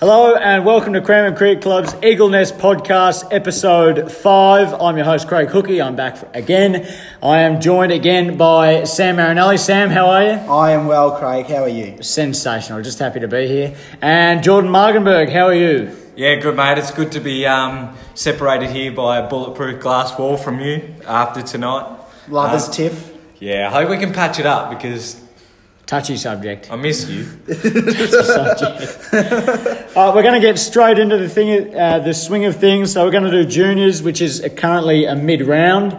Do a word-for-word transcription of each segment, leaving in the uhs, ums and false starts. Hello and welcome to Cranbourne Cricket Club's Eagle Nest Podcast, Episode five. I'm your host, Craig Hookie. I'm back for, again. I am joined again by Sam Marinelli. Sam, how are you? I am well, Craig. How are you? Sensational. Just happy to be here. And Jordan Margenberg, how are you? Yeah, good, mate. It's good to be um, separated here by a bulletproof glass wall from you after tonight. Lovers um, tiff. Yeah, I hope we can patch it up because... Touchy subject. I miss you. Touchy subject. uh, we're going to get straight into the thing, uh, the swing of things. So we're going to do juniors, which is a, currently a mid-round.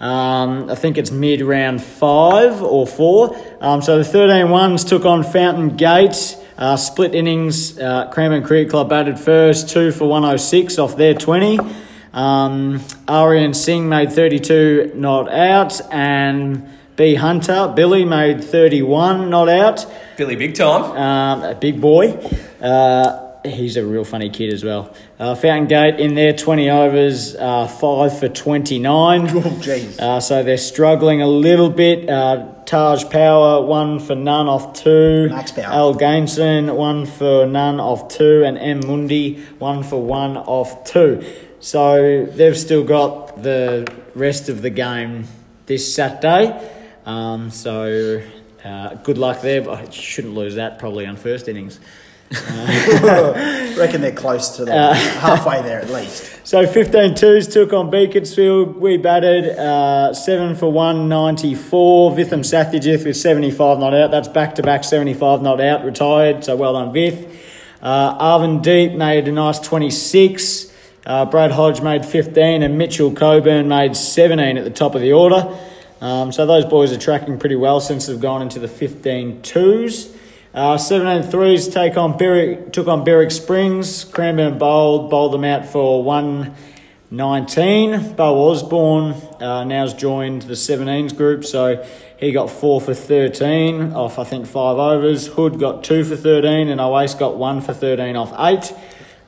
Um, I think it's mid-round five or four. Um, so the thirteen ones took on Fountain Gate. Uh, split innings, uh, Cranbourne Cricket Club batted first, two for one oh six off their twenty. Um, Aryan Singh made thirty-two not out and... B Hunter, Billy made thirty-one not out. Billy big time. Um, a big boy. Uh, he's a real funny kid as well. Uh, Fountain Gate in their twenty overs, uh, five for twenty-nine. Oh, jeez. Uh, so they're struggling a little bit. Uh, Taj Power, one for none off two. Max Power. Al Gainson, one for none off two. And M Mundi, one for one off two. So they've still got the rest of the game this Saturday. Um, so, uh, good luck there, but I shouldn't lose that probably on first innings. Uh, reckon they're close to the uh, halfway there at least. So, fifteen twos took on Beaconsfield. We batted uh, seven for one ninety-four. Vitham Sathijith with seventy-five not out. That's back-to-back seventy-five not out, retired. So, well done, Vith. Uh, Arvind Deep made a nice twenty-six. Uh, Brad Hodge made fifteen and Mitchell Coburn made seventeen at the top of the order. Um, so those boys are tracking pretty well since they've gone into the fifteen twos. Uh, seventeen threes take on Berwick, took on Berwick Springs. Cranbourne bowled, bowled them out for one nineteen. Bo Osborne uh, now's joined the seventeens group, so he got four for thirteen off, I think, five overs. Hood got two for thirteen and Oase got one for thirteen off eight.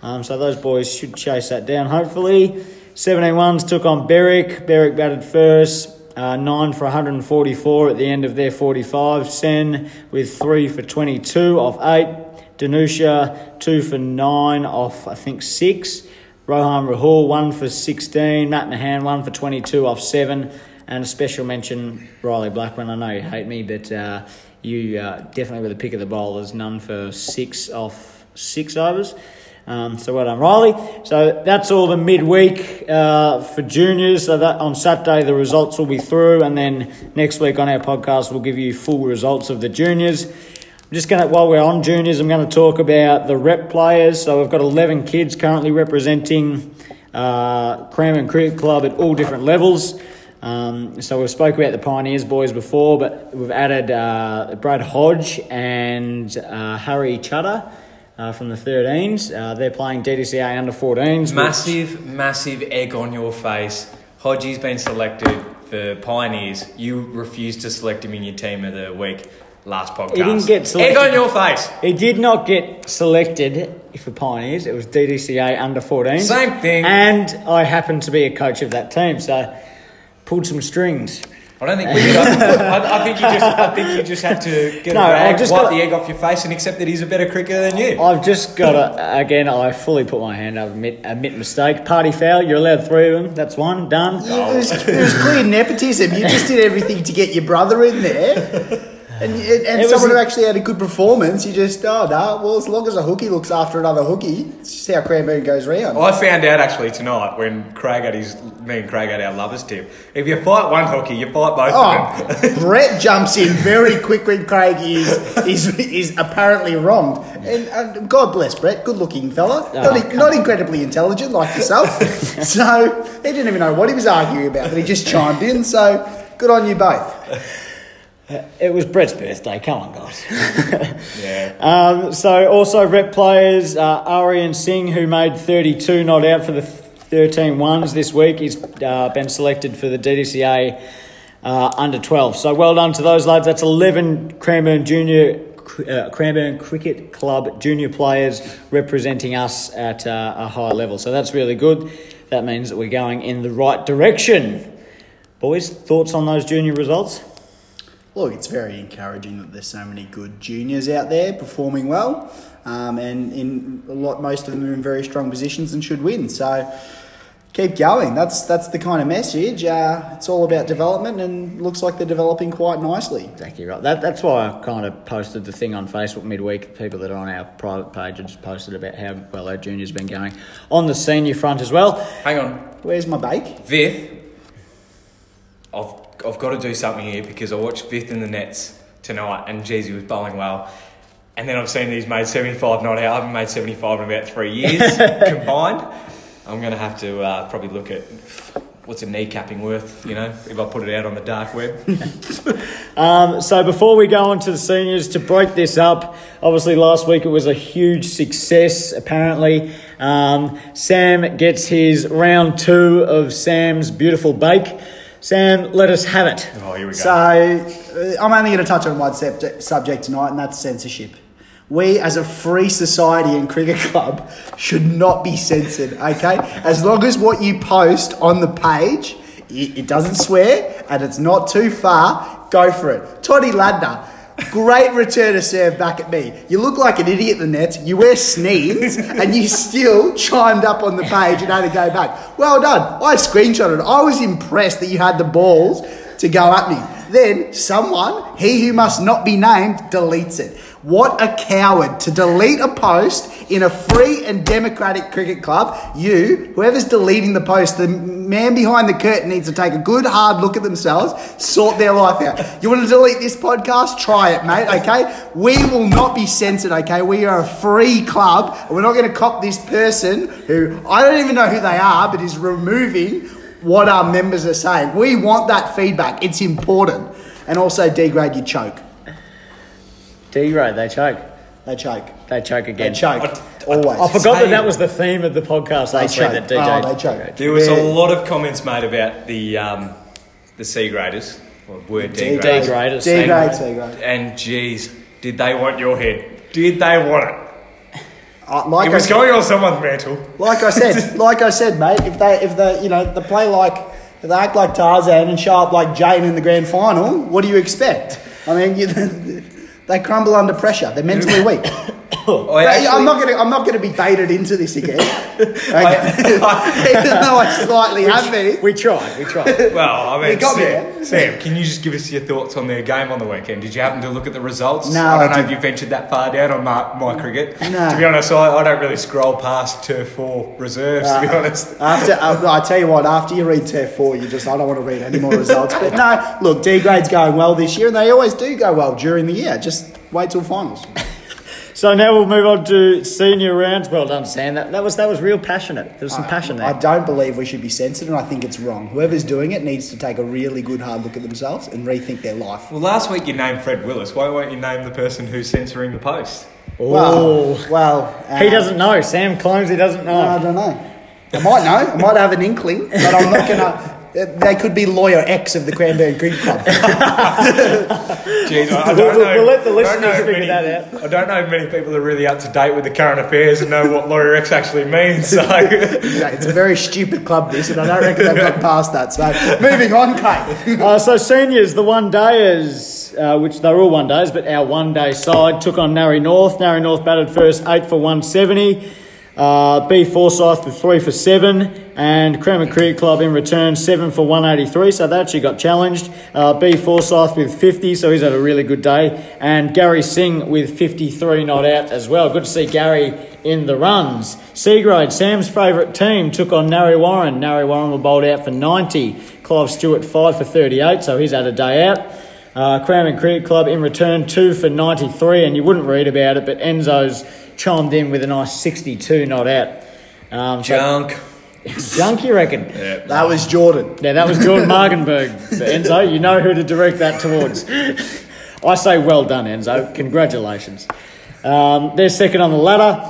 Um, so those boys should chase that down, hopefully. seventeen ones took on Berwick. Berwick batted first. Uh, nine for one forty-four at the end of their forty-five. Sen with three for twenty-two off eight. Danusha, two for nine off, I think, six. Rohan Rahul, one for sixteen. Matt Mahan, one for twenty-two off seven. And a special mention, Riley Blackman. I know you hate me, but uh, you uh, definitely were the pick of the bowlers. None for six off six overs. Um, so well done, Riley. So that's all the midweek uh, for juniors. So that on Saturday the results will be through, and then next week on our podcast we'll give you full results of the juniors. I'm just going to, while we're on juniors, I'm going to talk about the rep players. So we've got eleven kids currently representing uh, Cranbourne Cricket Club at all different levels. Um, so we've spoke about the Pioneers boys before, but we've added uh, Brad Hodge and uh, Harry Chudder. Uh, from the thirteens, uh, they're playing D D C A under fourteens. Massive, which... massive egg on your face. Hodgie's been selected for Pioneers. You refused to select him in your team of the week last podcast. He didn't get selected. Egg on your face. He did not get selected for Pioneers. It was D D C A under fourteens. Same thing. And I happen to be a coach of that team, so pulled some strings. I don't think we did. I, I think you just. I think you just had to get no, a bag, just wipe gotta, the egg off your face, and accept that he's a better cricketer than you. I've just got to. Again, I fully put my hand up. Admit, admit mistake. Party foul. You're allowed three of them. That's one done. Yeah, it was, it was clear nepotism. You just did everything to get your brother in there. And, and someone was, who actually had a good performance, you just, oh, no, well, as long as a hookie looks after another hookie, it's just how Cranbourne goes round. Well, I found out actually tonight when Craig had his, me and Craig had our lovers tip, if you fight one hookie, you fight both oh, of them. Brett jumps in very quick when Craig is is, is apparently wronged. And uh, God bless Brett, good looking fella. Oh, not, not incredibly intelligent like yourself. So he didn't even know what he was arguing about, but he just chimed in. So good on you both. It was Brett's birthday. Come on, guys. Yeah. Um, so also rep players, uh, Aryan Singh, who made thirty-two not out for the thirteen ones this week. He's uh, been selected for the D D C A uh, under twelve. So well done to those lads. That's eleven Cranbourne Junior, uh, Cranbourne Cricket Club junior players representing us at uh, a high level. So that's really good. That means that we're going in the right direction. Boys, thoughts on those junior results? Look, it's very encouraging that there's so many good juniors out there performing well. um, and in a lot, most of them are in very strong positions and should win. So keep going. That's that's the kind of message. Uh, it's all about development, and looks like they're developing quite nicely. Exactly right. That, that's why I kind of posted the thing on Facebook midweek. People that are on our private page, I just posted about how well our junior's been going on the senior front as well. Hang on. Where's my bake? Vith, I've, I've got to do something here because I watched Vith in the nets tonight, and geez, he was bowling well. And then I've seen he's made seventy-five not out. I haven't made seventy-five in about three years combined. I'm going to have to uh, probably look at what's a kneecapping worth, you know, if I put it out on the dark web. um, so before we go on to the seniors, to break this up, obviously last week it was a huge success, apparently. Um, Sam gets his round two of Sam's beautiful bake. Sam, let us have it. Oh, here we go. So uh, I'm only going to touch on one sep- subject tonight, and that's censorship. We, as a free society and cricket club, should not be censored, okay? As long as what you post on the page, it, it doesn't swear and it's not too far, go for it. Toddy Ladner, great return to serve back at me. You look like an idiot in the nets, you wear sneeds, and you still chimed up on the page and had to go back. Well done. I screenshotted it. I was impressed that you had the balls to go at me. Then someone, he who must not be named, deletes it. What a coward to delete a post in a free and democratic cricket club. You, whoever's deleting the post, the man behind the curtain needs to take a good hard look at themselves, sort their life out. You want to delete this podcast? Try it, mate, okay? We will not be censored, okay? We are a free club, and we're not going to cop this person who, I don't even know who they are, but is removing what our members are saying. We want that feedback. It's important. And also degrade your choke. Degrade, they choke. They choke. They choke again. They choke. I, Always. I, I forgot that that was the theme of the podcast last week. That D J, oh, they choke. There was a lot of comments made about the um, the C graders, or word degraders. Degraders. Degrade, C grade. And geez, did they want your head? Did they want it? Uh, like it was I said, going on someone's mantle. Like I said, like I said, mate. If they, if they, you know, they play like, if they act like Tarzan and show up like Jane in the grand final, what do you expect? I mean, you. They crumble under pressure. They're mentally weak. Oh, actually, I'm not going. I'm not going to be baited into this again. Okay. I, I, Even though I slightly we, have been. We tried. We tried. Well, I mean, we Sam, Sam, can you just give us your thoughts on their game on the weekend? Did you happen to look at the results? No, I don't I know if you ventured that far down on my, my cricket. No. To be honest, I, I don't really scroll past Turf Four reserves. Uh, to be honest, after uh, I tell you what, after you read Turf Four, you just I don't want to read any more results. But no, look, D grade's going well this year, and they always do go well during the year. Just wait till finals. So now we'll move on to senior rounds. Well done, Sam. That, that was that was real passionate. There was some I, passion there. I don't believe we should be censored, and I think it's wrong. Whoever's doing it needs to take a really good hard look at themselves and rethink their life. Well, last week you named Fred Willis. Why won't you name the person who's censoring the post? Oh, well, well uh, he doesn't know. Sam claims he doesn't know. I don't know. I might know. I might have an inkling, but I'm not gonna. They could be lawyer X of the Cranbourne Cricket Club. Jeez, I don't we'll, know, we'll let the listeners figure many, that out. I don't know many people are really up to date with the current affairs and know what lawyer X actually means. So it's a very stupid club, this, and I don't reckon they've got past that. So moving on, Kate. uh, so seniors, the one-dayers, uh, which they're all one-days, but our one-day side took on Narre North. Narre North batted first, eight for one seventy. Uh, B Forsyth with three for seven, and Cranbourne Cricket Club in return seven for one eighty-three. So they actually got challenged. Uh, B Forsyth with fifty, so he's had a really good day, and Gary Singh with fifty-three not out as well. Good to see Gary in the runs. C grade, Sam's favourite team took on Narre Warren. Narre Warren were bowled out for ninety. Clive Stewart five for thirty-eight, so he's had a day out. Uh, Cranbourne Cricket Club in return two for ninety-three, and you wouldn't read about it, but Enzo's chimed in with a nice sixty-two not out. Um, Junk. So, junk, you reckon? Yeah, that was Jordan. Yeah, that was Jordan Margenberg. So, Enzo, you know who to direct that towards. I say well done, Enzo. Congratulations. Um, they're second on the ladder,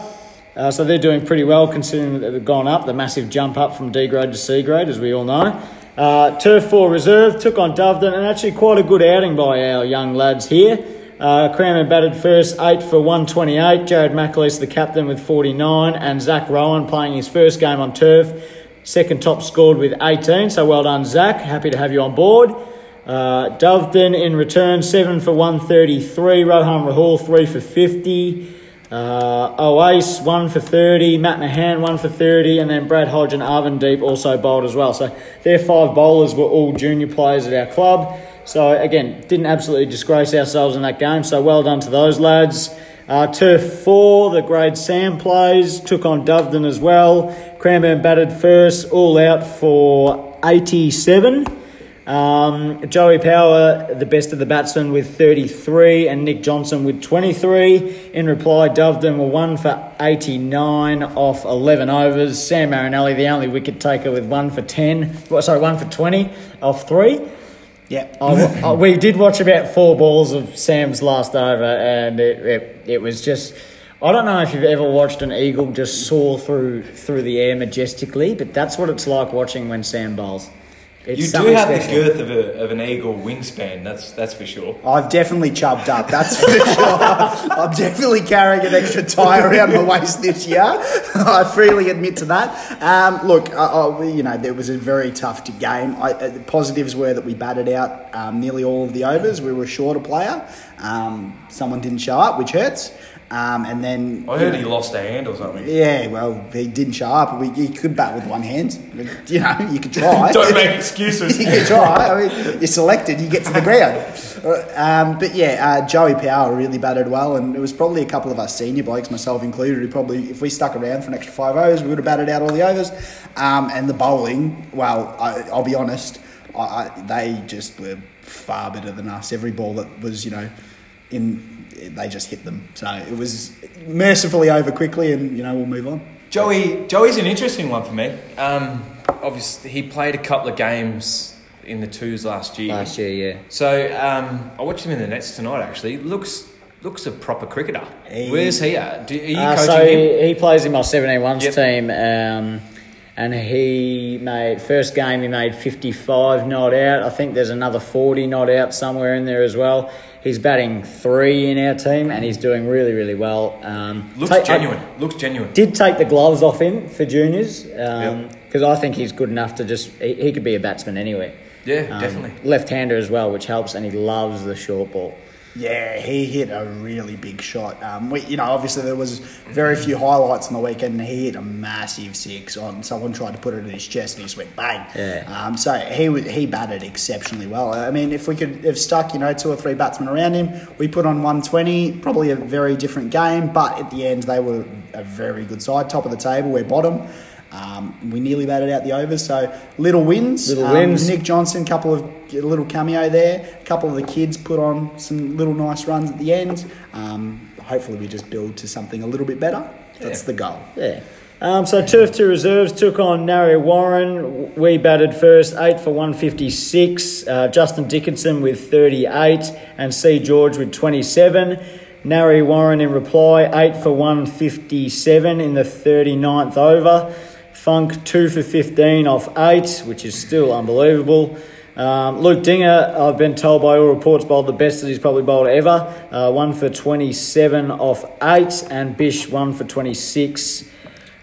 uh, so they're doing pretty well considering that they've gone up, the massive jump up from D grade to C grade, as we all know. Uh, Turf four Reserve took on Doveton, and actually quite a good outing by our young lads here. Uh, Cranbourne batted first, eight for one twenty-eight. Jared McAleese, the captain, with forty-nine. And Zach Rowan playing his first game on turf. Second top scored with eighteen. So well done, Zach. Happy to have you on board. Uh, Doveton in return, seven for one thirty-three. Rohan Rahul, three for fifty. Uh, Oase, one for thirty, Matt Mahan, one for thirty, and then Brad Hodge and Arvind Deep also bowled as well. So their five bowlers were all junior players at our club. So again, didn't absolutely disgrace ourselves in that game, so well done to those lads. Uh, turf four, the grade Sam plays, took on Doveton as well. Cranbourne batted first, all out for eighty-seven. Um, Joey Power, the best of the batsmen, with thirty-three, and Nick Johnson with twenty-three. In reply, Doveton were one for eighty-nine off eleven overs. Sam Marinelli, the only wicket taker, with one for ten, sorry, one for twenty off three. Yeah, I, I, we did watch about four balls of Sam's last over, and it, it it was just, I don't know if you've ever watched an eagle just soar through through the air majestically, but that's what it's like watching when Sam bowls. It's you do have special. The girth of a of an eagle wingspan. That's that's for sure. I've definitely chubbed up. That's for sure. I'm definitely carrying an extra tie around my waist this year. I freely admit to that. Um, look, I, I, you know, there was a very tough game. I, uh, the positives were that we batted out um, nearly all of the overs. We were short a player. Um, someone didn't show up, which hurts. Um, and then I heard, you know, he lost a hand or something. Yeah, well, he didn't show up. We, he could bat with one hand. You know, you could try. Don't make excuses. You could try. I mean, you're selected. You get to the ground. Um, but yeah, uh, Joey Power really batted well, and it was probably a couple of us senior blokes, myself included, who probably, if we stuck around for an extra five overs, we would have batted out all the overs. Um, and the bowling, well, I, I'll be honest, I, I, they just were far better than us. Every ball that was, you know, in. They just hit them. So it was mercifully over quickly, and, you know, we'll move on. Joey Joey's an interesting one for me. Um, obviously, he played a couple of games in the twos last year. Last year, yeah. So um, I watched him in the nets tonight, actually. Looks looks a proper cricketer. He, Where's he at? Do, are you uh, coaching so him? He, he plays in my seventeen ones yep. team. Um, and he made, first game he made fifty-five not out. I think there's another forty not out somewhere in there as well. He's batting three in our team, and he's doing really, really well. Um, Looks take, genuine. I, Looks genuine. Did take the gloves off him for juniors, because um, yep. I think he's good enough to just... He, he could be a batsman anywhere. Yeah, um, definitely. Left-hander as well, which helps, and he loves the short ball. Yeah, he hit a really big shot. Um, we, you know, obviously there was very few highlights on the weekend, and he hit a massive six on someone tried to put it in his chest, and he just went bang. Yeah. Um, so he he batted exceptionally well. I mean, if we could have stuck, you know, two or three batsmen around him, we put on one twenty, probably a very different game, but at the end they were a very good side, top of the table, we're bottom. Um, we nearly batted out the overs, so little wins. Little um, wins. Nick Johnson, couple of a little cameo there. A couple of the kids put on some little nice runs at the end. Um, hopefully, we just build to something a little bit better. That's yeah. the goal. Yeah. Um, so Turf Two reserves took on Narre Warren. We batted first, eight for one fifty six. Uh, Justin Dickinson with thirty eight, and C George with twenty seven. Narre Warren in reply, eight for one fifty seven in the thirty-ninth over. Funk, two for fifteen off eight, which is still unbelievable. Um, Luke Dinger, I've been told by all reports, bowled the best that he's probably bowled ever. Uh, one for twenty-seven off eight, and Bish, one for twenty-six.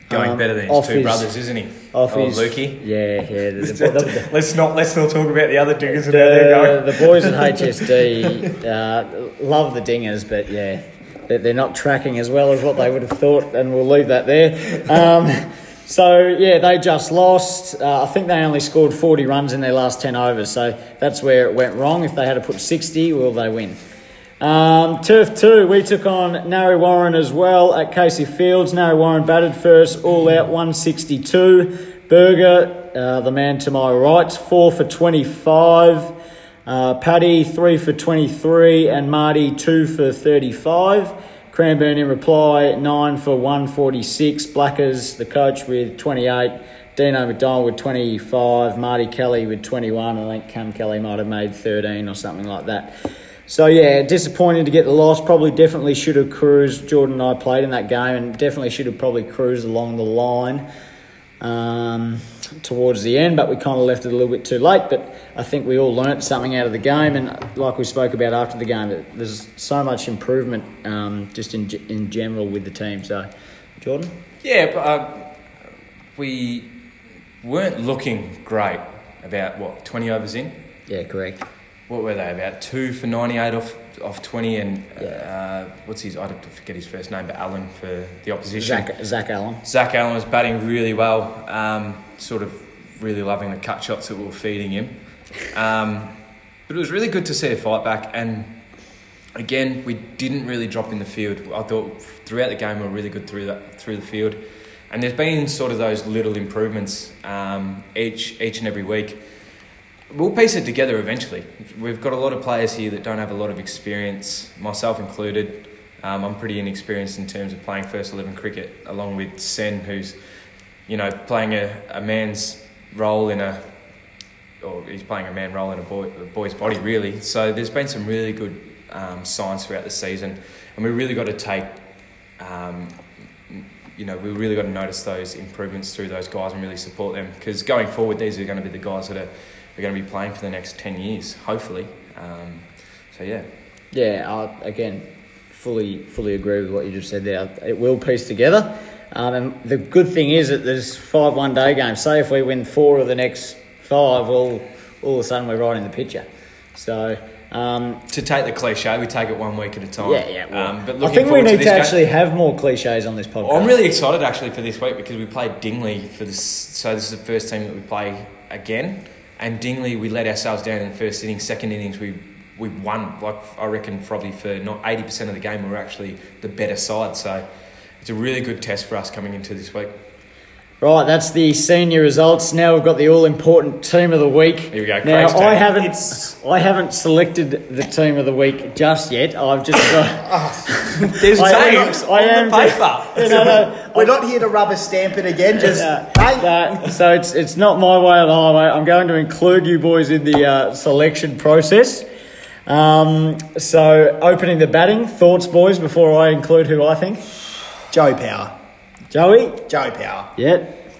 Going um, better than his two his, brothers, isn't he? Off oh, his... Lukey. Yeah, yeah. The, the, the, let's, not, let's not talk about the other Dingers the, going. The boys at H S D uh, love the Dingers, but yeah, they're not tracking as well as what they would have thought, and we'll leave that there. Um... So, yeah, they just lost. Uh, I think they only scored forty runs in their last ten overs, so that's where it went wrong. If they had to put sixty, will they win? Um, Turf two, we took on Narre Warren as well at Casey Fields. Narre Warren batted first, all out, one sixty-two. Berger, uh, the man to my right, four for twenty-five. Uh, Paddy, three for twenty-three, and Marty, two for thirty-five. Cranbourne in reply, nine for one forty-six. Blackers, the coach, with twenty-eight. Dino McDonald with twenty-five. Marty Kelly with twenty-one. I think Cam Kelly might have made thirteen or something like that. So, yeah, disappointed to get the loss. Probably definitely should have cruised. Jordan and I played in that game, and definitely should have probably cruised along the line um, towards the end, but we kind of left it a little bit too late. But I think we all learnt something out of the game, and like we spoke about after the game, there's so much improvement um, just in in general with the team. So, Jordan? Yeah, but uh, we weren't looking great about, what, twenty overs in? Yeah, correct. What were they, about two for ninety-eight off off twenty and yeah. uh, what's his, I forget his first name, but Allen for the opposition. Zach, Zach Allen. Zach Allen was batting really well, um, sort of really loving the cut shots that we were feeding him. Um, but it was really good to see a fight back, and again, we didn't really drop in the field. I thought throughout the game we were really good through the, through the field. And there's been sort of those little improvements um, each each and every week. We'll piece it together eventually. We've got a lot of players here that don't have a lot of experience, myself included. Um, I'm pretty inexperienced in terms of playing first eleven cricket, along with Sen, who's, you know, playing a, a man's role in a, or he's playing a man role in a, boy, a boy's body, really. So there's been some really good um, signs throughout the season, and we really got to take. Um, You know, we really got to notice those improvements through those guys and really support them, because going forward, these are going to be the guys that are, are going to be playing for the next ten years, hopefully. Um, so yeah, yeah. I, again, fully, fully agree with what you just said there. It will piece together, um, and the good thing is that there's five one-day games. Say if we win four of the next five, all all of a sudden we're right in the picture. So. Um, to take the cliche, we take it one week at a time. Yeah, yeah. Well, um, but I think we need to, to actually game, have more cliches on this podcast. Well, I'm really excited actually for this week because we played Dingley for this. So this is the first team that we play again, and Dingley we let ourselves down in the first innings. Second innings we we won. Like I reckon probably for not eighty percent of the game we were actually the better side. So it's a really good test for us coming into this week. Right, that's the senior results. Now we've got the all-important team of the week. Here we go. Now, I haven't, it's... I haven't selected the team of the week just yet. I've just got... oh, there's I names am, on I am, the paper. You know, no, we're I'm, not here to rubber stamp it again. Just uh, uh, So it's it's not my way or the highway. I'm going to include you boys in the uh, selection process. Um, so opening the batting, thoughts, boys, before I include who I think? Joey Power. Joey? Joey Power. Yep.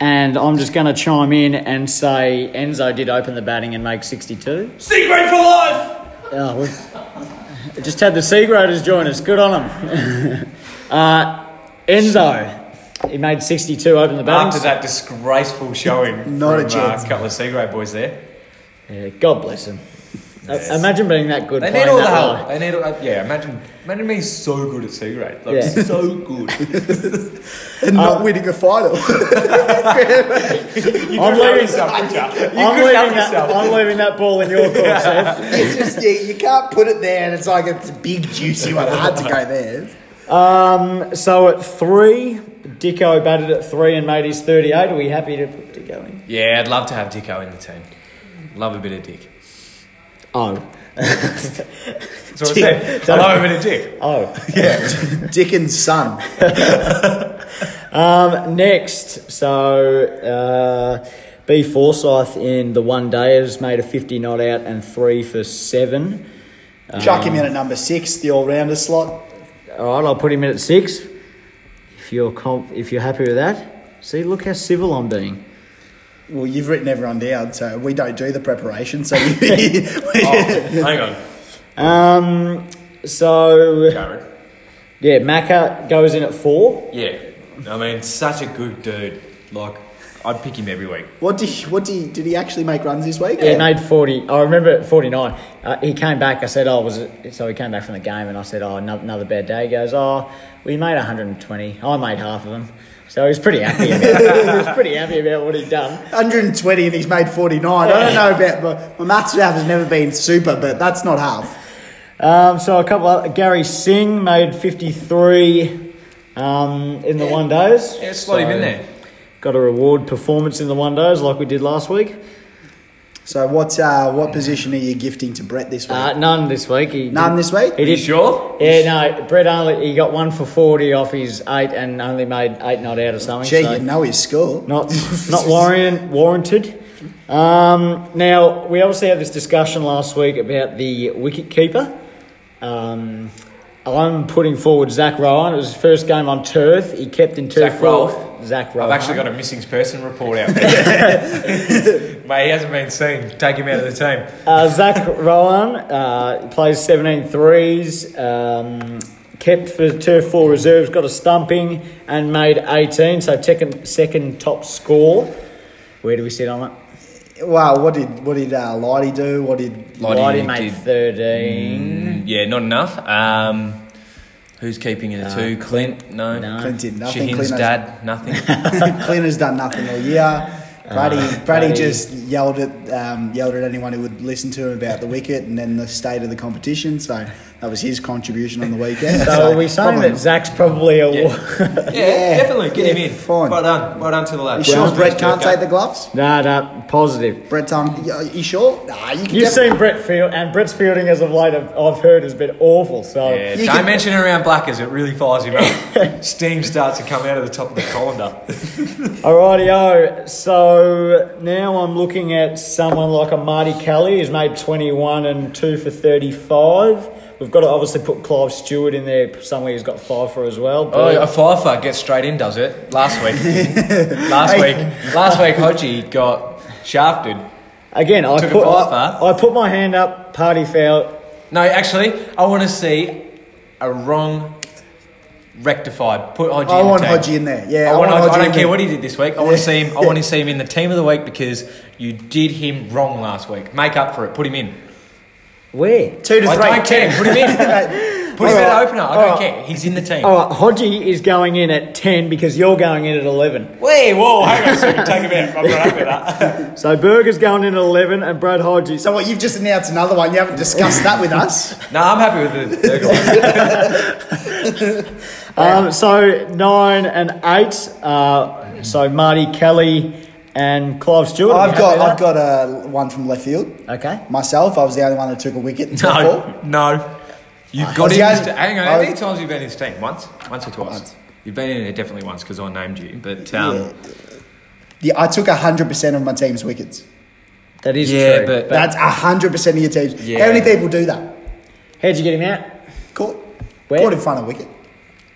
And I'm just going to chime in and say Enzo did open the batting and make sixty-two. Sea Grade for life! Oh, we just had the Sea Graders join us. Good on them. uh, Enzo, he made sixty-two, open the batting. After that disgraceful showing Not from a chance. Uh, couple of Sea Grade boys there. Yeah, God bless them. Yes. Imagine being that good. They need all the help. They need, uh, yeah. Imagine, imagine being so good at cigarette. Like yeah. so good, and not um, winning a final. you I'm leaving yourself. I, you I'm, leaving yourself. That, I'm leaving that ball in your court. Yeah. It's just yeah, you can't put it there, and it's like it's a big juicy one. Hard to go there. Um. So at three. Dicko batted at three and made his thirty-eight. Are we happy to put Dicko in? Yeah, I'd love to have Dicko in the team. Love a bit of Dick. Oh. That's what I said. Hello, I'm in a dick. Oh. Yeah. Dick and son. um, next. So, uh, B Forsyth in the one day has made a fifty not out and three for seven. Chuck um, him in at number six, the all-rounder slot. All right, I'll put him in at six. If you're comp- if you're happy with that. See, look how civil I'm being. Well, you've written everyone down, so we don't do the preparation. So, you, oh, hang on. Um, so Jared. Yeah, Macca goes in at four. Yeah, I mean, such a good dude. Like, I'd pick him every week. What did he, what did he, did he actually make runs this week? Yeah, yeah. He made forty. I remember at forty nine. Uh, he came back. I said, "Oh, was it?" So he came back from the game, and I said, "Oh, another bad day." He goes, "Oh, we made one hundred and twenty. I made half of them." So he's pretty happy about he was pretty happy about what he'd done. one hundred twenty and he's made forty-nine. Yeah. I don't know about... My, my maths graph has never been super, but that's not half. Um, so a couple of... Gary Singh made fifty-three um, in the yeah. one days. Yeah, slot so him in there. Got a reward performance in the one days like we did last week. So what's uh, what position are you gifting to Brett this week? Uh, none this week. He none did, this week? He did, Are you sure? Yeah, no. Brett only he got one for forty off his eight and only made eight not out or something. Gee, so you know his score. Not not warrant, warranted. Um, now, we obviously had this discussion last week about the wicketkeeper. Um, I'm putting forward Zach Rowan. It was his first game on turf. He kept in turf. Zach Rowan. Zach Rowan. I've actually got a missing person report out there. Mate, he hasn't been seen. Take him out of the team. Uh, Zach Rowan uh, plays seventeen threes, um, kept for turf four reserves, got a stumping and made eighteen, so second, second top score. Where do we sit on it? Well, what did what did uh, Lighty do? What did Lighty, Lighty make? Thirteen. Mm, yeah, not enough. Um, who's keeping it? Uh, two. Clint. No. no. Clint did nothing. Shahin's Clint dad. Nothing. Clint has done nothing all year. Brady, uh, Brady just yelled at um, yelled at anyone who would listen to him about the wicket and then the state of the competition. So that was his contribution on the weekend. So, so are we saying that Zach's probably a... Yeah, yeah, yeah definitely. Get yeah, him in. Fine. Well done. Well done to the lad. You well, sure Brett can't take the gloves? No, no. Positive. Brett, um, you sure? Nah, you can You've seen Brett field, and Brett's fielding as of late, I've, I've heard, has been awful. So yeah, don't can... mention it around Blackers. It really fires him up. Steam starts to come out of the top of the colander. Alrighty-o. So... So now I'm looking at someone like a Marty Kelly who's made twenty-one and two for thirty-five. We've got to obviously put Clive Stewart in there somewhere who's got five for as well. But... Oh, a five for gets straight in, does it? Last week. last week. Last week, Hodgie got shafted. Again, I put, I, I put my hand up, party foul. No, actually, I want to see a wrong... rectified. Put Hodgie I in want the Hodgie in there. Yeah, I, I, want want Hodgie I don't in care there. What he did this week. I yeah. want to see him. I want to see him in the team of the week because you did him wrong last week. Make up for it. Put him in. Where two to I three? I don't care. Put him in. Put All him right. in the opener. I All don't right. care. He's in the team. All right. Hodgie is going in at ten because you're going in at eleven. Wait, whoa! Hang on a second. Take him out. I'm not up with that. So Berger's going in at eleven, and Brad Hodgie. So what? You've just announced another one. You haven't discussed that with us. No, I'm happy with the Berger one. Um, so nine and eight. Uh, so Marty Kelly and Clive Stewart. I've got I've got a one from left field. Okay. Myself, I was the only one that took a wicket. Until no, four. no. You've uh, got in. This, only, hang on. How many times have you been in this team? Once, once or twice. Once. You've been in there definitely once because I named you. But um, yeah. yeah, I took a hundred percent of my team's wickets. That is yeah, true. But, but that's a hundred percent of your team's. Yeah. How many people do that? How'd you get him out? Caught. Where? Caught in front of wicket.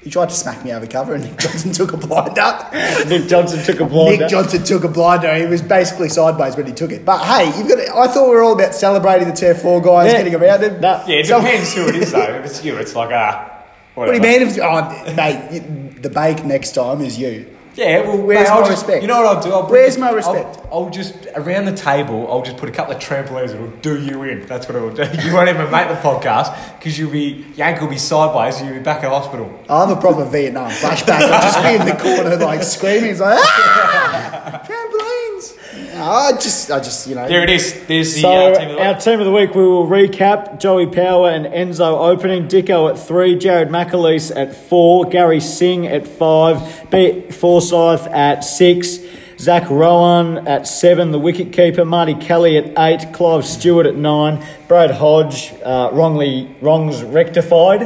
He tried to smack me over cover and Nick Johnson took a blinder. Nick Johnson took a blinder. Nick Johnson took a blinder. He was basically sideways when he took it. But hey, you've got to, I thought we were all about celebrating the Turf four guys, yeah. getting around him. Nah. Yeah, it so, depends who it is though. If it's you, it's like, ah, whatever. What do you mean? If, oh, mate, the bake next time is you. Yeah, well, where's mate, my just, respect? You know what I'll do? I'll where's my respect? I'll, I'll just, around the table, I'll just put a couple of trampolines and it'll do you in. That's what it will do. You won't even make the podcast because you'll be, your ankle will be sideways and you'll be back at hospital. I'll have a proper Vietnam flashback. I'll just be in the corner like screaming. It's like, ah, trampolines. I just, I just, you know. There it is. There's the so uh, team of the week. Our team of the week, we will recap. Joey Power and Enzo opening. Dicko at three. Jared McAleese at four. Gary Singh at five. B Forsyth at six. Zach Rowan at seven, the wicketkeeper. Marty Kelly at eight. Clive Stewart at nine. Brad Hodge, uh, wrongly wrongs rectified,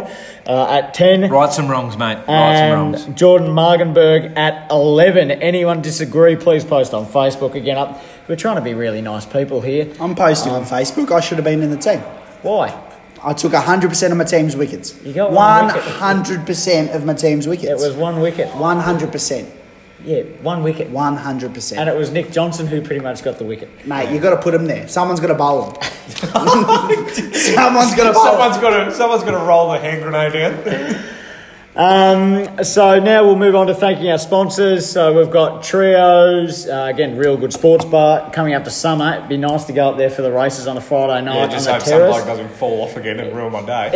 uh, at ten. Right some wrongs, mate. Right and some wrongs. Jordan Margenberg at eleven. Anyone disagree, please post on Facebook again. Up, we're trying to be really nice people here. I'm posting um, on Facebook. I should have been in the team. Why? I took one hundred percent of my team's wickets. You got one one hundred percent of my team's wickets. It was one wicket. one hundred percent. Yeah, one wicket. one hundred percent. And it was Nick Johnson who pretty much got the wicket. Mate, you've got to put him there. Someone's got to bowl him. someone's got to bowl someone's got to, someone's got to roll the hand grenade out. um, so now we'll move on to thanking our sponsors. So we've got Trios, uh, again, real good sports bar. Coming up to summer, it'd be nice to go up there for the races on a Friday night. Yeah, just on hope the terrace. Some bloke doesn't fall off again and ruin my day.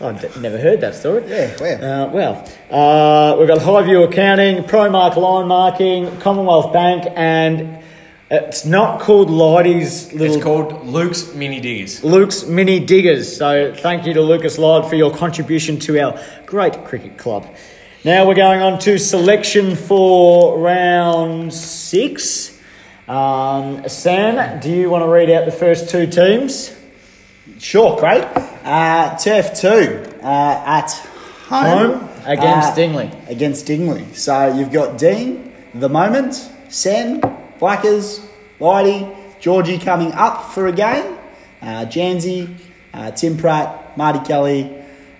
I've never heard that story. Yeah, wow. Uh, well, uh, we've got Highview Accounting, ProMark Line Marking, Commonwealth Bank, and it's not called Lighty's little... It's called Luke's Mini Diggers. Luke's Mini Diggers. So thank you to Lucas Light for your contribution to our great cricket club. Now we're going on to selection for round six. Um, Sam, do you want to read out the first two teams? Sure, Craig. Uh, Turf two uh, at home, home against uh, Dingley. Against Dingley. So you've got Dean, The Moment, Sen, Blackers, Lighty, Georgie coming up for a game, uh, Janzi, uh, Tim Pratt, Marty Kelly,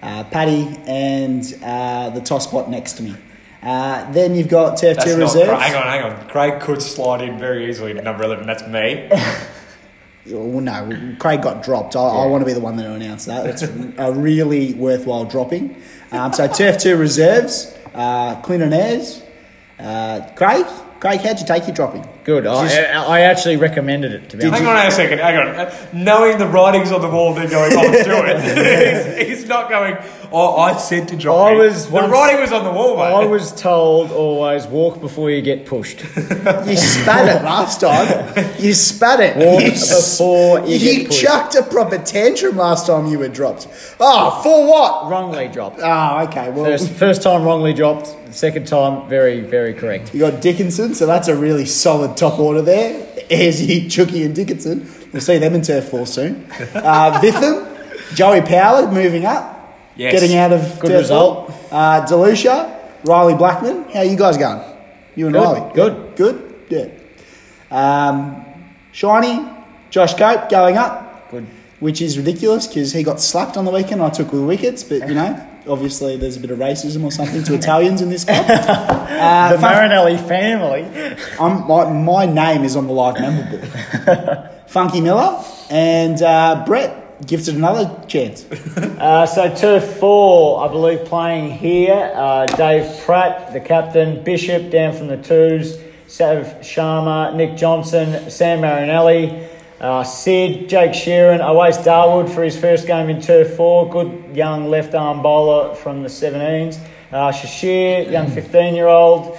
uh, Paddy, and uh, the toss pot next to me. Uh, then you've got Turf that's two Reserves. Cra- hang on, hang on. Craig could slide in very easily to number eleven. That's me. Well, no, Craig got dropped. I, yeah. I want to be the one that announced that. It's a really worthwhile dropping. Um, so Turf two Reserves, uh, Clint and Ayres, uh, Craig. Craig, how'd you take your dropping? Good. Just, I, I actually recommended it to be honest. Hang on a second. Hang on. Knowing the writings on the wall, they're going on to it. he's, he's not going, oh, I said to drop I me. Was the once, writing was on the wall, mate. I was told always walk before you get pushed. You spat it last time. You spat it. Walk you before you, you get pushed. You chucked a proper tantrum last time you were dropped. Oh, for what? Wrongly dropped. Oh, okay. Well, first, first time wrongly dropped. Second time, very, very correct. You got Dickinson, so that's a really solid top order there. Ezzy, Chucky and Dickinson. We'll see them in Turf four soon. Uh, Vitham, Joey Power moving up. Yes. Getting out of good Turf result. Uh, Delusha, Riley Blackman. How are you guys going? You and good, Riley? Good. Good? Good? Yeah. Um, Shiny, Josh Cope going up. Good. Which is ridiculous because he got slapped on the weekend. I took the wickets, but you know. Obviously, there's a bit of racism or something to Italians in this club. Uh, the Marinelli family. I'm, my, my name is on the live member book. Funky Miller and uh, Brett gifted another chance. uh, so Turf four, I believe, playing here. Uh, Dave Pratt, the captain. Bishop down from the twos. Sav Sharma, Nick Johnson, Sam Marinelli. Uh, Sid, Jake Sheeran, Awais Darwood for his first game in Turf four. Good young left-arm bowler from the seventeens. Uh, Shashir, young fifteen-year-old.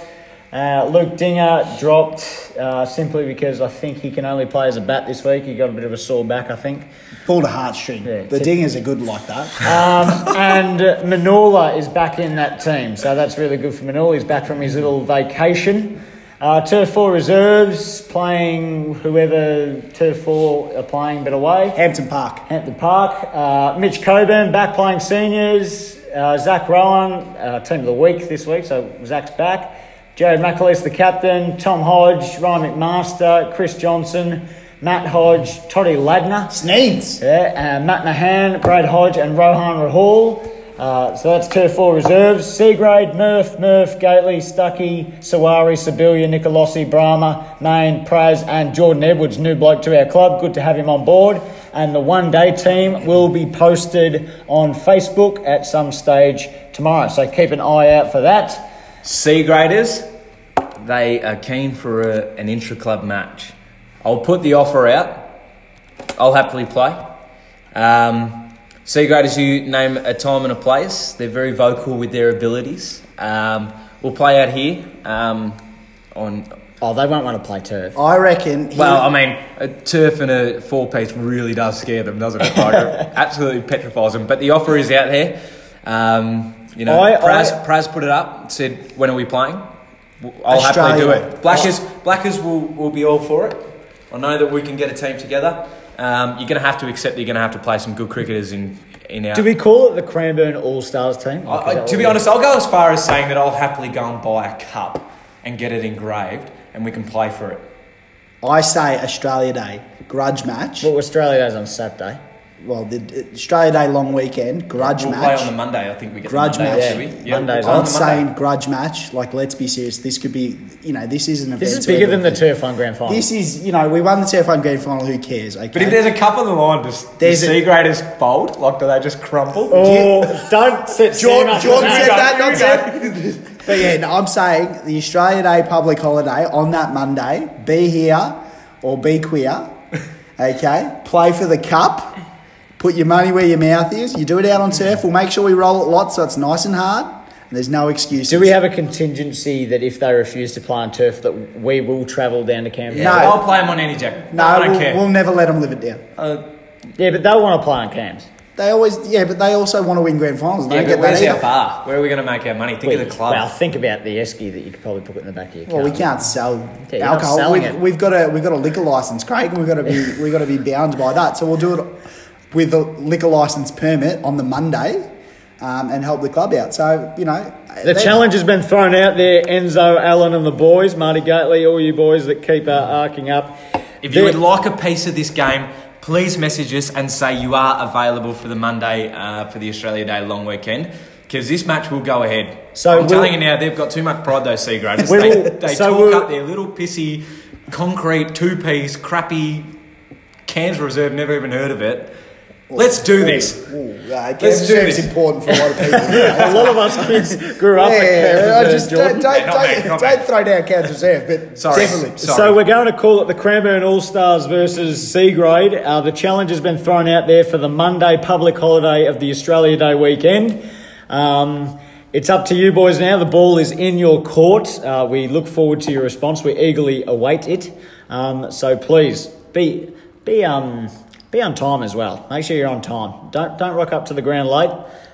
Uh, Luke Dinger dropped uh, simply because I think he can only play as a bat this week. He got a bit of a sore back, I think. Pulled a heartstring. Yeah, the Dingers are good like that. Um, and Manula is back in that team, so that's really good for Manula. He's back from his little vacation. Uh, Turf four reserves playing whoever Turf four are playing but away. Hampton Park. Hampton Park. Uh, Mitch Coburn back playing seniors. Uh, Zach Rowan, uh, team of the week this week, so Zach's back. Jared McAleese, the captain. Tom Hodge, Ryan McMaster, Chris Johnson, Matt Hodge, Toddy Ladner. Sneeds. Yeah, uh, Matt Mahan, Brad Hodge and Rohan Rahul. Uh, so that's Turf four reserves. C-grade, Murph, Murph, Gately, Stuckey, Sawari, Sibilia, Nicolossi, Brahma, Main, Praz and Jordan Edwards, new bloke to our club. Good to have him on board. And the one-day team will be posted on Facebook at some stage tomorrow. So keep an eye out for that. C-graders, they are keen for a, an intra-club match. I'll put the offer out. I'll happily play. Um... C-graders who name a time and a place. They're very vocal with their abilities. Um, we'll play out here um, on... Oh, they won't want to play turf. I reckon... Well, I mean, a turf and a four-piece really does scare them, doesn't it? Like, it absolutely petrifies them. But the offer is out there. Um, you know, Praz, I... Praz put it up, said, when are we playing? I'll Australia. happily do it. Blackers, oh. Blackers will, will be all for it. I know that we can get a team together. Um, you're going to have to accept that you're going to have to play some good cricketers in, in our... Do we call it the Cranbourne All-Stars team? Like, I, I, to be honest, is? I'll go as far as saying that I'll happily go and buy a cup and get it engraved and we can play for it. I say Australia Day, grudge match. Well, Australia Day's on Saturday. Well, the Australia Day long weekend, grudge we'll match. We'll play on the Monday, I think we get grudge the Monday, match. Yeah. Yeah. Monday's I'm on the Monday. I'm saying grudge match, like let's be serious, this could be, you know, this is an event. This is bigger than the Turf one Grand Final. This is, you know, we won the Turf one Grand Final, who cares, okay? But if there's a cup on the line, does the C-graders fold? Like, do they just crumble? Oh, yeah. Don't sit Jordan, Jordan said that, not said. But yeah, no, I'm saying the Australia Day public holiday on that Monday, be here or be queer, okay? Play for the cup. Put your money where your mouth is. You do it out on turf. We'll make sure we roll it lots so it's nice and hard. And there's no excuses. Do we have a contingency that if they refuse to play on turf that we will travel down to Canberra? Yeah, no. I'll play them on any jacket. No, I don't we'll, care. We'll never let them live it down. Uh, yeah, but they'll want to play on cams. They always, yeah, but they also want to win grand finals. They yeah, don't get where's that our bar? Where are we going to make our money? Think we, of the club. Well, think about the esky that you could probably put in the back of your car. Well, we can't sell yeah, alcohol. We've, we've got a we've got a liquor license, Craig, and we've got to be we've got to be bound by that. So we'll do it with a liquor licence permit on the Monday um, and help the club out. So, you know... The challenge has been thrown out there. Enzo, Alan and the boys, Marty Gately, all you boys that keep uh, arcing up. If you would like a piece of this game, please message us and say you are available for the Monday uh, for the Australia Day long weekend because this match will go ahead. So I'm we'll, telling you now, they've got too much pride, those C-graders. They, will, they so talk we'll, up their little pissy, concrete, two-piece, crappy, Cairns Reserve, never even heard of it. Let's do this. Mm, mm, right. Let's do this. It's important for a lot of people. A lot of us kids grew up yeah, at Cranbourne Reserve. Just don't, don't, yeah, don't, don't, don't throw down Cranbourne Reserve, but sorry, definitely. Sorry. So we're going to call it the Cranbourne All-Stars versus C Grade. Uh, the challenge has been thrown out there for the Monday public holiday of the Australia Day weekend. Um, it's up to you boys now. The ball is in your court. Uh, we look forward to your response. We eagerly await it. Um, so please, be... be um. Be on time as well. Make sure you're on time. Don't don't rock up to the ground late.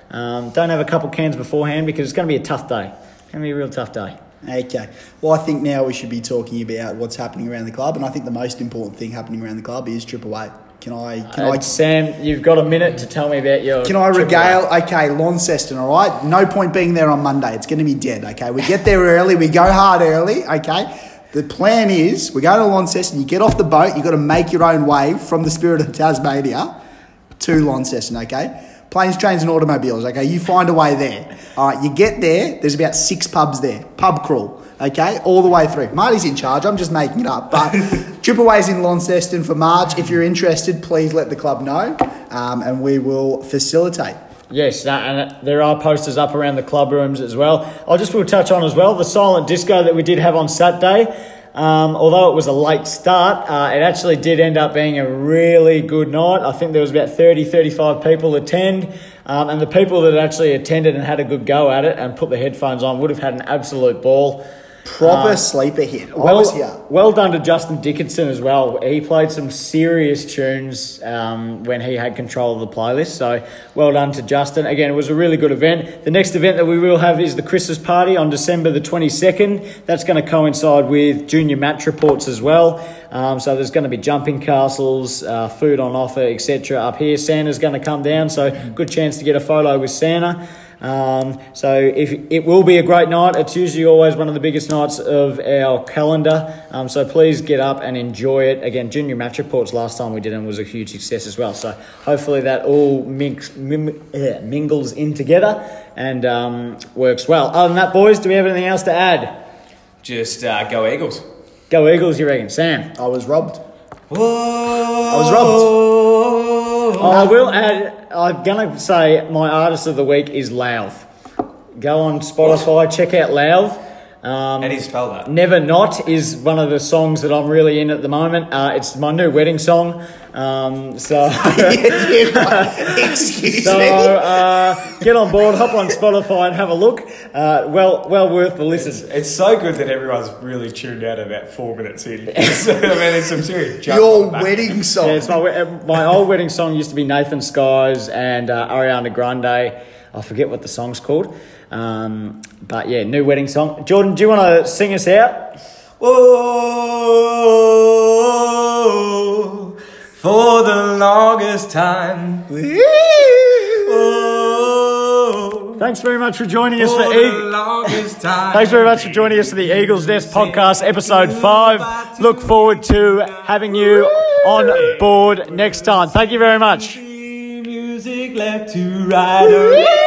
Um, don't have a couple cans beforehand because it's going to be a tough day. It's going to be a real tough day. Okay. Well, I think now we should be talking about what's happening around the club, and I think the most important thing happening around the club is Triple Eight. Can I? Can uh, I? Sam, you've got a minute to tell me about your. Can I regale? Eight. Okay, Launceston. All right. No point being there on Monday. It's going to be dead. Okay. We get there early. We go hard early. Okay. The plan is, we go to Launceston, you get off the boat, you've got to make your own way from the Spirit of Tasmania to Launceston, okay? Planes, trains and automobiles, okay? You find a way there. All right, you get there, there's about six pubs there. Pub crawl, okay? All the way through. Marty's in charge, I'm just making it up. But Triple A's in Launceston for March. If you're interested, please let the club know um, and we will facilitate. Yes, that, and there are posters up around the club rooms as well. I just will touch on as well the silent disco that we did have on Saturday. Um, although it was a late start, uh, it actually did end up being a really good night. I think there was about thirty, thirty-five people attend. Um, and the people that actually attended and had a good go at it and put their headphones on would have had an absolute ball. Proper uh, sleeper hit. I well, was here. Well done to Justin Dickinson as well. He played some serious tunes um, when he had control of the playlist. So well done to Justin. Again, it was a really good event. The next event that we will have is the Christmas party on December the twenty-second. That's going to coincide with junior match reports as well. Um, so there's going to be jumping castles, uh, food on offer, et cetera up here. Santa's going to come down. So good chance to get a photo with Santa. Um, so if it will be a great night. It's usually always one of the biggest nights of our calendar. Um, so please get up and enjoy it. Again, junior match reports last time we did them was a huge success as well. So hopefully that all mix, mim, uh, mingles in together and um, works well. Other than that, boys, do we have anything else to add? Just uh, go Eagles. Go Eagles, you reckon? Sam? I was robbed. Whoa. I was robbed. Oh, I will add, I'm going to say my artist of the week is Louth. Go on Spotify, check out Louth. Um, How do you spell that? Never Not is one of the songs that I'm really in at the moment. Uh, it's my new wedding song. Um, so, Excuse so uh, get on board, hop on Spotify and have a look. Uh, well, well worth the listen. It's, it's so good that everyone's really tuned out about four minutes in. So, I mean, there's some serious. Your wedding song. Yeah, it's my my old wedding song used to be Nathan Skies and uh, Ariana Grande. I forget what the song's called. Um, but yeah, new wedding song. Jordan, do you want to sing us out? Whoa. For the longest time. Whoa. Thanks very much for joining us for, for the e- longest time. Thanks very much for joining us for the Eagles Nest podcast episode five. Look forward to having you on board next time. Thank you very much. Music left to right.